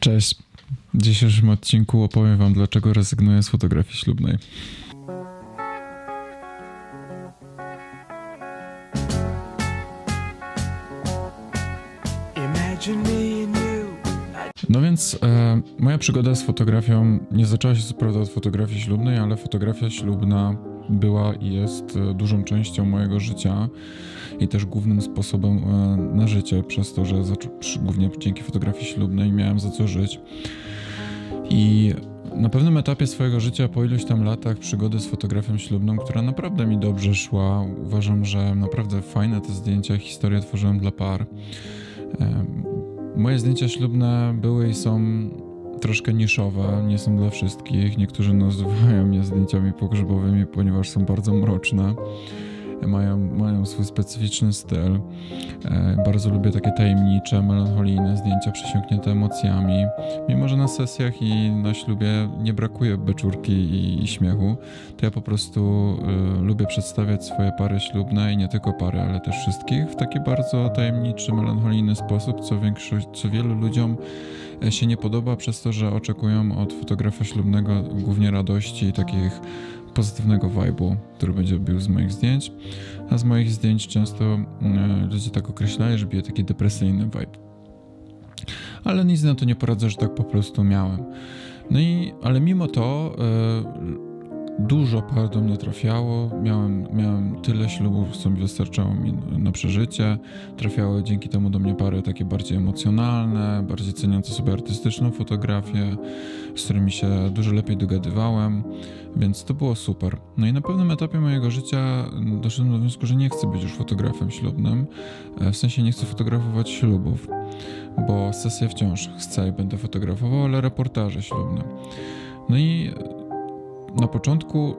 Cześć. W dzisiejszym odcinku opowiem wam, dlaczego rezygnuję z fotografii ślubnej. No więc moja przygoda z fotografią nie zaczęła się co prawda od fotografii ślubnej, ale fotografia ślubna była i jest dużą częścią mojego życia i też głównym sposobem na życie, przez to, że głównie dzięki fotografii ślubnej miałem za co żyć. I na pewnym etapie swojego życia, po iluś tam latach przygody z fotografią ślubną, która naprawdę mi dobrze szła, uważam, że naprawdę fajne te zdjęcia, historię tworzyłem dla par. Moje zdjęcia ślubne były i są troszkę niszowe, nie są dla wszystkich. Niektórzy nazywają je zdjęciami pogrzebowymi, ponieważ są bardzo mroczne. Mają swój specyficzny styl. Bardzo lubię takie tajemnicze, melancholijne zdjęcia przesiąknięte emocjami. Mimo że na sesjach i na ślubie nie brakuje beczurki i śmiechu, to ja po prostu lubię przedstawiać swoje pary ślubne i nie tylko pary, ale też wszystkich w taki bardzo tajemniczy, melancholijny sposób, co wielu ludziom się nie podoba, przez to, że oczekują od fotografa ślubnego głównie radości i takich pozytywnego vibe'u, który będzie bił z moich zdjęć, a z moich zdjęć często ludzie tak określają, że bije taki depresyjny vibe. Ale nic na to nie poradzę, że tak po prostu miałem. No i, ale mimo to dużo par do mnie trafiało, miałem tyle ślubów, co mi wystarczało na przeżycie. Trafiały dzięki temu do mnie pary takie bardziej emocjonalne, bardziej ceniące sobie artystyczną fotografię, z którymi się dużo lepiej dogadywałem, więc to było super. No i na pewnym etapie mojego życia doszedłem do wniosku, że nie chcę być już fotografem ślubnym, w sensie nie chcę fotografować ślubów, bo sesję wciąż chcę i będę fotografował, ale reportaże ślubne. No i na początku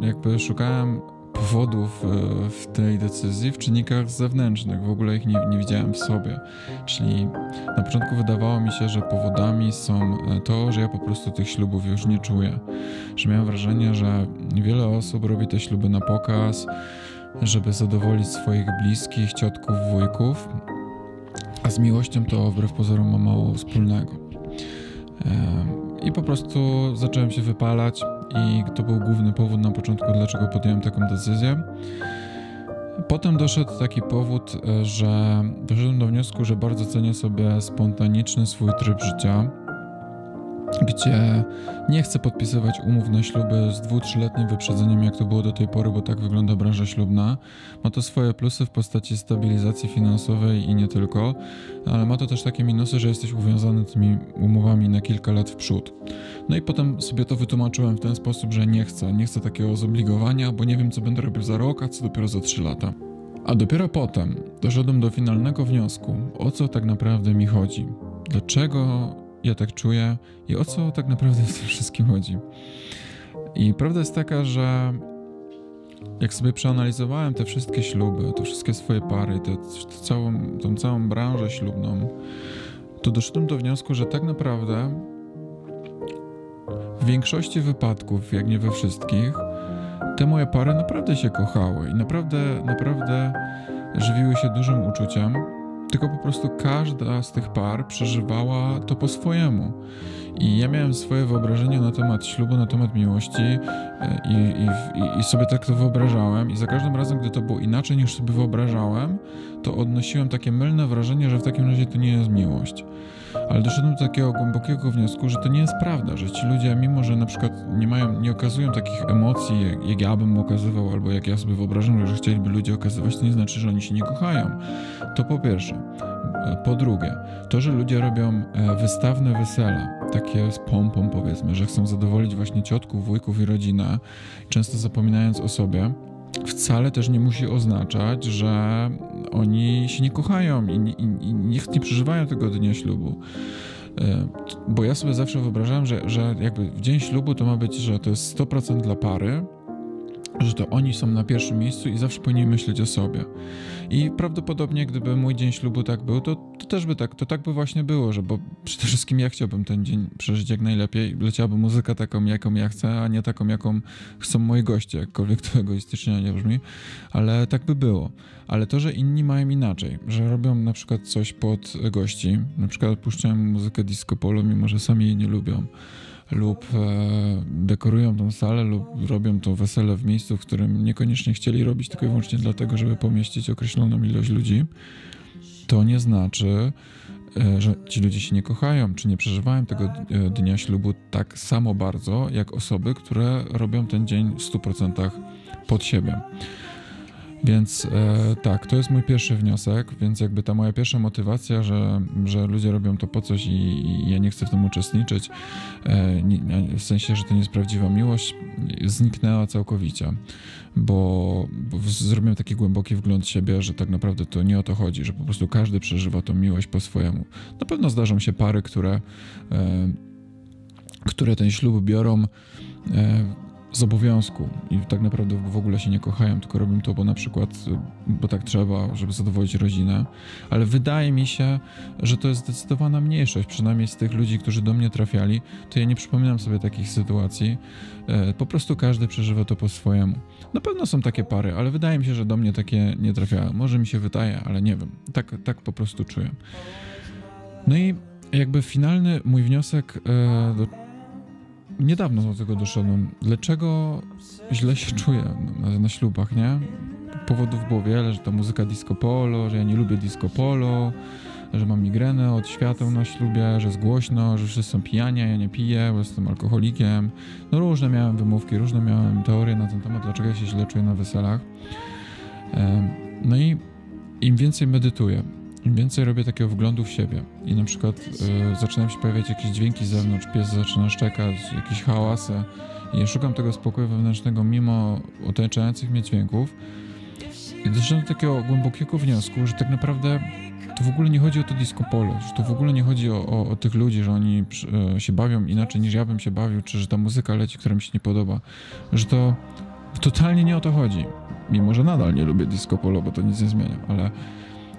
jakby szukałem powodów w tej decyzji w czynnikach zewnętrznych, w ogóle ich nie widziałem w sobie, czyli na początku wydawało mi się, że powodami są to, że ja po prostu tych ślubów już nie czuję, że miałem wrażenie, że wiele osób robi te śluby na pokaz, żeby zadowolić swoich bliskich, ciotków, wujków, a z miłością to wbrew pozorom ma mało wspólnego. I po prostu zacząłem się wypalać. I to był główny powód na początku, dlaczego podjąłem taką decyzję. Potem doszedł taki powód, że doszedłem do wniosku, że bardzo cenię sobie spontaniczny swój tryb życia, gdzie nie chcę podpisywać umów na śluby z 2-3-letnim wyprzedzeniem, jak to było do tej pory, bo tak wygląda branża ślubna. Ma to swoje plusy w postaci stabilizacji finansowej i nie tylko, ale ma to też takie minusy, że jesteś uwiązany tymi umowami na kilka lat w przód. No i potem sobie to wytłumaczyłem w ten sposób, że nie chcę takiego zobligowania, bo nie wiem, co będę robił za rok, a co dopiero za 3 lata. A dopiero potem doszedłem do finalnego wniosku, o co tak naprawdę mi chodzi, dlaczego ja tak czuję i o co tak naprawdę w tym wszystkim chodzi. I prawda jest taka, że jak sobie przeanalizowałem te wszystkie śluby, te wszystkie swoje pary, tą całą branżę ślubną, to doszedłem do wniosku, że tak naprawdę w większości wypadków, jak nie we wszystkich, te moje pary naprawdę się kochały i naprawdę żywiły się dużym uczuciem. Tylko po prostu każda z tych par przeżywała to po swojemu. I ja miałem swoje wyobrażenie na temat ślubu, na temat miłości i sobie tak to wyobrażałem. I za każdym razem, gdy to było inaczej niż sobie wyobrażałem, to odnosiłem takie mylne wrażenie, że w takim razie to nie jest miłość. Ale doszedłem do takiego głębokiego wniosku, że to nie jest prawda, że ci ludzie, mimo że na przykład nie okazują takich emocji, jak ja bym okazywał, albo jak ja sobie wyobrażam, że chcieliby ludzie okazywać, to nie znaczy, że oni się nie kochają. To po pierwsze. Po drugie, to, że ludzie robią wystawne wesela, takie z pompą powiedzmy, że chcą zadowolić właśnie ciotków, wujków i rodzinę, często zapominając o sobie, wcale też nie musi oznaczać, że oni się nie kochają i nie przeżywają tego dnia ślubu. Bo ja sobie zawsze wyobrażałem, że jakby w dzień ślubu to ma być, że to jest 100% dla pary, że to oni są na pierwszym miejscu i zawsze powinni myśleć o sobie. I prawdopodobnie gdyby mój dzień ślubu tak był, to tak by właśnie było, że bo przede wszystkim ja chciałbym ten dzień przeżyć jak najlepiej. Leciałaby muzyka taką, jaką ja chcę, a nie taką, jaką chcą moi goście, jakkolwiek to egoistycznie nie brzmi, ale tak by było. Ale to, że inni mają inaczej, że robią na przykład coś pod gości, na przykład puszczają muzykę disco polo, mimo że sami jej nie lubią, lub dekorują tą salę, lub robią to wesele w miejscu, w którym niekoniecznie chcieli robić, tylko i wyłącznie dlatego, żeby pomieścić określoną ilość ludzi, to nie znaczy, że ci ludzie się nie kochają, czy nie przeżywają tego dnia ślubu tak samo bardzo, jak osoby, które robią ten dzień w 100% pod siebie. Więc tak, to jest mój pierwszy wniosek, więc jakby ta moja pierwsza motywacja, że ludzie robią to po coś i ja nie chcę w tym uczestniczyć, w sensie, że to nie jest prawdziwa miłość, zniknęła całkowicie, bo zrobiłem taki głęboki wgląd siebie, że tak naprawdę to nie o to chodzi, że po prostu każdy przeżywa tą miłość po swojemu. Na pewno zdarzą się pary, które ten ślub biorą z obowiązku i tak naprawdę w ogóle się nie kochają, tylko robią to, bo tak trzeba, żeby zadowolić rodzinę, ale wydaje mi się, że to jest zdecydowana mniejszość, przynajmniej z tych ludzi, którzy do mnie trafiali, to ja nie przypominam sobie takich sytuacji, po prostu każdy przeżywa to po swojemu. Na pewno są takie pary, ale wydaje mi się, że do mnie takie nie trafiały. Może mi się wydaje, ale nie wiem, tak po prostu czuję. No i jakby finalny mój wniosek niedawno do tego doszedłem. Dlaczego źle się czuję na ślubach, nie? Powodów było wiele, że ta muzyka disco polo, że ja nie lubię disco polo, że mam migrenę od świateł na ślubie, że jest głośno, że wszyscy są pijani, ja nie piję, bo jestem alkoholikiem. No różne miałem wymówki, różne miałem teorie na ten temat, dlaczego ja się źle czuję na weselach. No i im więcej medytuję, im więcej robię takiego wglądu w siebie i na przykład zaczynają się pojawiać jakieś dźwięki z zewnątrz, pies zaczyna szczekać, jakieś hałasy i ja szukam tego spokoju wewnętrznego mimo otaczających mnie dźwięków i doszedłem do takiego głębokiego wniosku, że tak naprawdę to w ogóle nie chodzi o to disco polo, że to w ogóle nie chodzi o tych ludzi, że oni się bawią inaczej niż ja bym się bawił, czy że ta muzyka leci, która mi się nie podoba, że to totalnie nie o to chodzi, mimo że nadal nie lubię disco polo, bo to nic nie zmienia, ale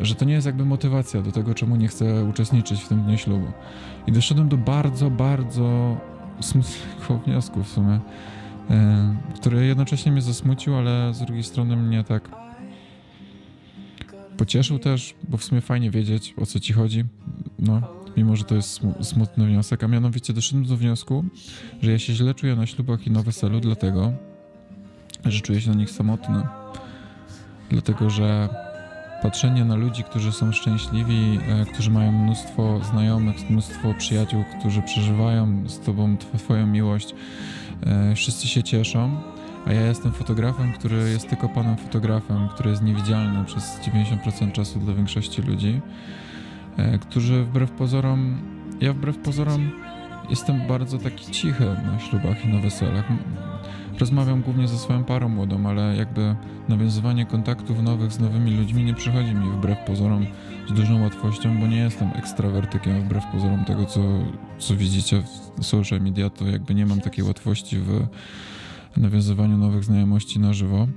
że to nie jest jakby motywacja do tego, czemu nie chcę uczestniczyć w tym dniu ślubu. I doszedłem do bardzo, bardzo smutnego wniosku w sumie, który jednocześnie mnie zasmucił, ale z drugiej strony mnie tak pocieszył też, bo w sumie fajnie wiedzieć, o co ci chodzi, no, mimo że to jest smutny wniosek, a mianowicie doszedłem do wniosku, że ja się źle czuję na ślubach i na weselu dlatego, że czuję się na nich samotny. Dlatego, że patrzenie na ludzi, którzy są szczęśliwi, którzy mają mnóstwo znajomych, mnóstwo przyjaciół, którzy przeżywają z tobą twoją miłość, wszyscy się cieszą, a ja jestem fotografem, który jest tylko panem fotografem, który jest niewidzialny przez 90% czasu dla większości ludzi, którzy wbrew pozorom jestem bardzo taki cichy na ślubach i na weselach. Rozmawiam głównie ze swoją parą młodą, ale jakby nawiązywanie kontaktów nowych z nowymi ludźmi nie przychodzi mi wbrew pozorom z dużą łatwością, bo nie jestem ekstrawertykiem wbrew pozorom tego, co widzicie w social media, to jakby nie mam takiej łatwości w nawiązywaniu nowych znajomości na żywo.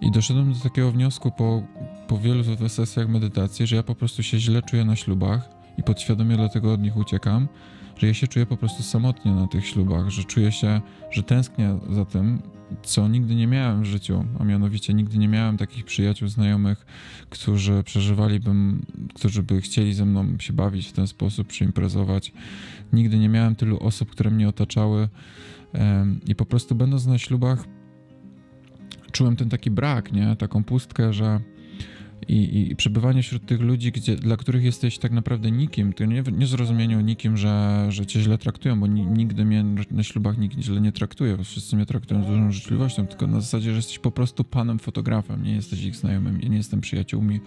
I doszedłem do takiego wniosku po wielu sesjach medytacji, że ja po prostu się źle czuję na ślubach i podświadomie dlatego od nich uciekam, że ja się czuję po prostu samotnie na tych ślubach, że czuję się, że tęsknię za tym, co nigdy nie miałem w życiu, a mianowicie nigdy nie miałem takich przyjaciół, znajomych, którzy by chcieli ze mną się bawić w ten sposób, przyimprezować. Nigdy nie miałem tylu osób, które mnie otaczały i po prostu będąc na ślubach czułem ten taki brak, nie? Taką pustkę, że I przebywanie wśród tych ludzi, dla których jesteś tak naprawdę nikim, to nie zrozumieniu nikim, że cię źle traktują, bo nigdy mnie na ślubach nikt źle nie traktuje, bo wszyscy mnie traktują z dużą życzliwością, tylko na zasadzie, że jesteś po prostu panem fotografem, nie jesteś ich znajomym, ja nie jestem przyjaciółmi,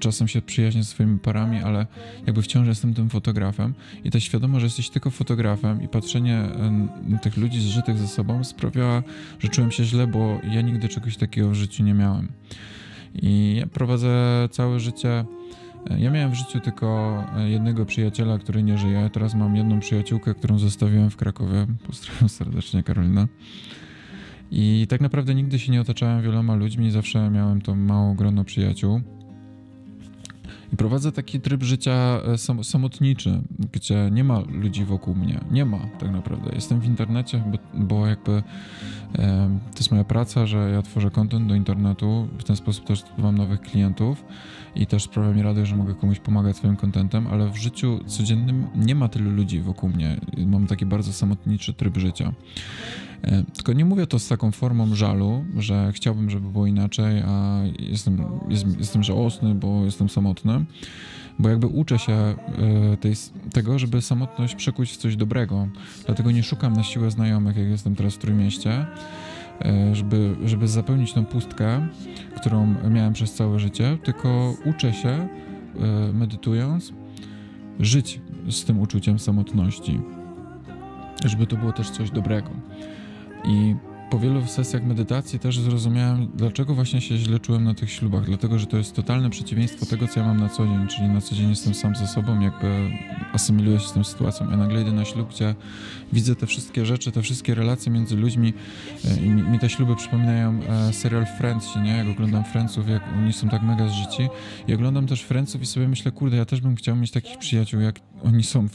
czasem się przyjaźnię ze swoimi parami, ale jakby wciąż jestem tym fotografem i ta świadomość, że jesteś tylko fotografem i patrzenie tych ludzi zżytych ze sobą sprawiała, że czułem się źle, bo ja nigdy czegoś takiego w życiu nie miałem. I ja prowadzę całe życie, ja miałem w życiu tylko jednego przyjaciela, który nie żyje, teraz mam jedną przyjaciółkę, którą zostawiłem w Krakowie, pozdrawiam serdecznie Karolina I tak naprawdę nigdy się nie otaczałem wieloma ludźmi, zawsze miałem to małe grono przyjaciół. I prowadzę taki tryb życia samotniczy, gdzie nie ma ludzi wokół mnie. Nie ma tak naprawdę. Jestem w internecie, bo jakby to jest moja praca, że ja tworzę content do internetu. W ten sposób też mam nowych klientów i też sprawia mi radość, że mogę komuś pomagać swoim contentem, ale w życiu codziennym nie ma tylu ludzi wokół mnie. Mam taki bardzo samotniczy tryb życia. Tylko nie mówię to z taką formą żalu, że chciałbym, żeby było inaczej, a jestem żałosny, bo jestem samotny, bo jakby uczę się tego, żeby samotność przekuć w coś dobrego. Dlatego nie szukam na siłę znajomych, jak jestem teraz w Trójmieście, żeby zapełnić tą pustkę, którą miałem przez całe życie, tylko uczę się, medytując, żyć z tym uczuciem samotności, żeby to było też coś dobrego. I po wielu sesjach medytacji też zrozumiałem, dlaczego właśnie się źle czułem na tych ślubach, dlatego, że to jest totalne przeciwieństwo tego, co ja mam na co dzień, czyli na co dzień jestem sam ze sobą, jakby asymiluję się z tą sytuacją, a nagle idę na ślub, gdzie widzę te wszystkie rzeczy, te wszystkie relacje między ludźmi i mi te śluby przypominają serial Friends, nie? Jak oglądam Friendsów, jak oni są tak mega zżyci i oglądam też Friendsów i sobie myślę, kurde, ja też bym chciał mieć takich przyjaciół, jak oni są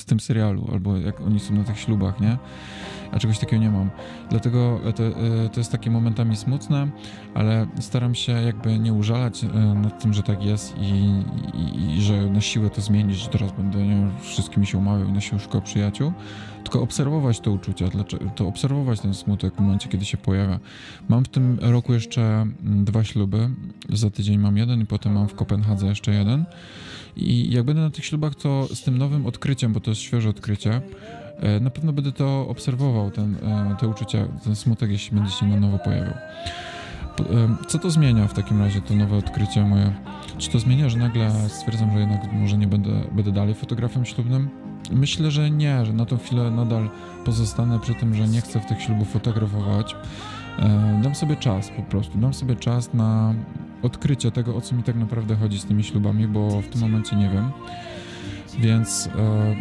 w tym serialu, albo jak oni są na tych ślubach, nie? A czegoś takiego nie mam. Dlatego to jest takie momentami smutne, ale staram się jakby nie użalać nad tym, że tak jest i że na siłę to zmienić, że teraz będę wszystkimi się umawiał i na siłę szukał przyjaciół, tylko obserwować te uczucia, to obserwować ten smutek w momencie, kiedy się pojawia. Mam w tym roku jeszcze 2 śluby, za tydzień mam 1 i potem mam w Kopenhadze jeszcze 1. I jak będę na tych ślubach, to z tym nowym odkryciem, bo to jest świeże odkrycie, na pewno będę to obserwował, te uczucia, ten smutek, jeśli będzie się na nowo pojawiał. Co to zmienia w takim razie, to nowe odkrycie moje? Czy to zmienia, że nagle stwierdzam, że jednak może nie będę dalej fotografem ślubnym? Myślę, że nie, że na tą chwilę nadal pozostanę przy tym, że nie chcę w tych ślubów fotografować. Dam sobie czas po prostu, dam sobie czas na odkrycie tego, o co mi tak naprawdę chodzi z tymi ślubami, bo w tym momencie nie wiem. Więc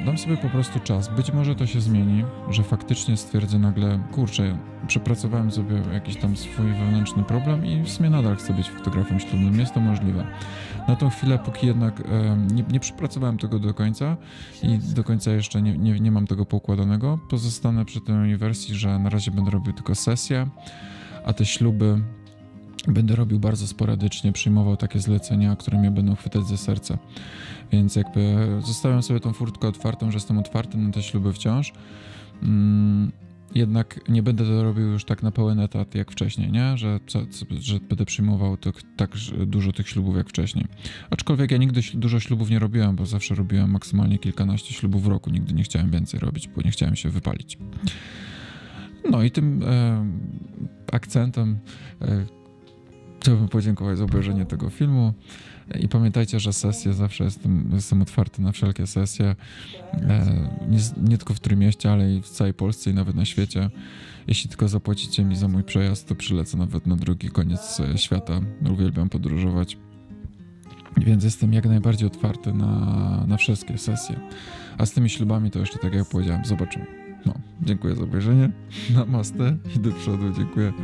dam sobie po prostu czas. Być może to się zmieni, że faktycznie stwierdzę nagle, kurczę, przepracowałem sobie jakiś tam swój wewnętrzny problem i w sumie nadal chcę być fotografem ślubnym. Jest to możliwe. Na tą chwilę, póki jednak nie przepracowałem tego do końca i do końca jeszcze nie mam tego poukładanego, pozostanę przy tej wersji, że na razie będę robił tylko sesję, a te śluby będę robił bardzo sporadycznie, przyjmował takie zlecenia, które mnie będą chwytać za serce. Więc jakby zostawiam sobie tą furtkę otwartą, że jestem otwarty na te śluby wciąż. Jednak nie będę to robił już tak na pełen etat jak wcześniej, nie? Że będę przyjmował tak dużo tych ślubów jak wcześniej. Aczkolwiek ja nigdy dużo ślubów nie robiłem, bo zawsze robiłem maksymalnie kilkanaście ślubów w roku. Nigdy nie chciałem więcej robić, bo nie chciałem się wypalić. No i tym akcentem chciałbym podziękować za obejrzenie tego filmu i pamiętajcie, że sesje zawsze jestem otwarty na wszelkie sesje, nie tylko w Trójmieście, ale i w całej Polsce i nawet na świecie. Jeśli tylko zapłacicie mi za mój przejazd, to przylecę nawet na drugi koniec świata. Uwielbiam podróżować, więc jestem jak najbardziej otwarty na wszystkie sesje. A z tymi ślubami to jeszcze tak jak powiedziałem, zobaczymy. No, dziękuję za obejrzenie. Namaste i do przodu, dziękuję.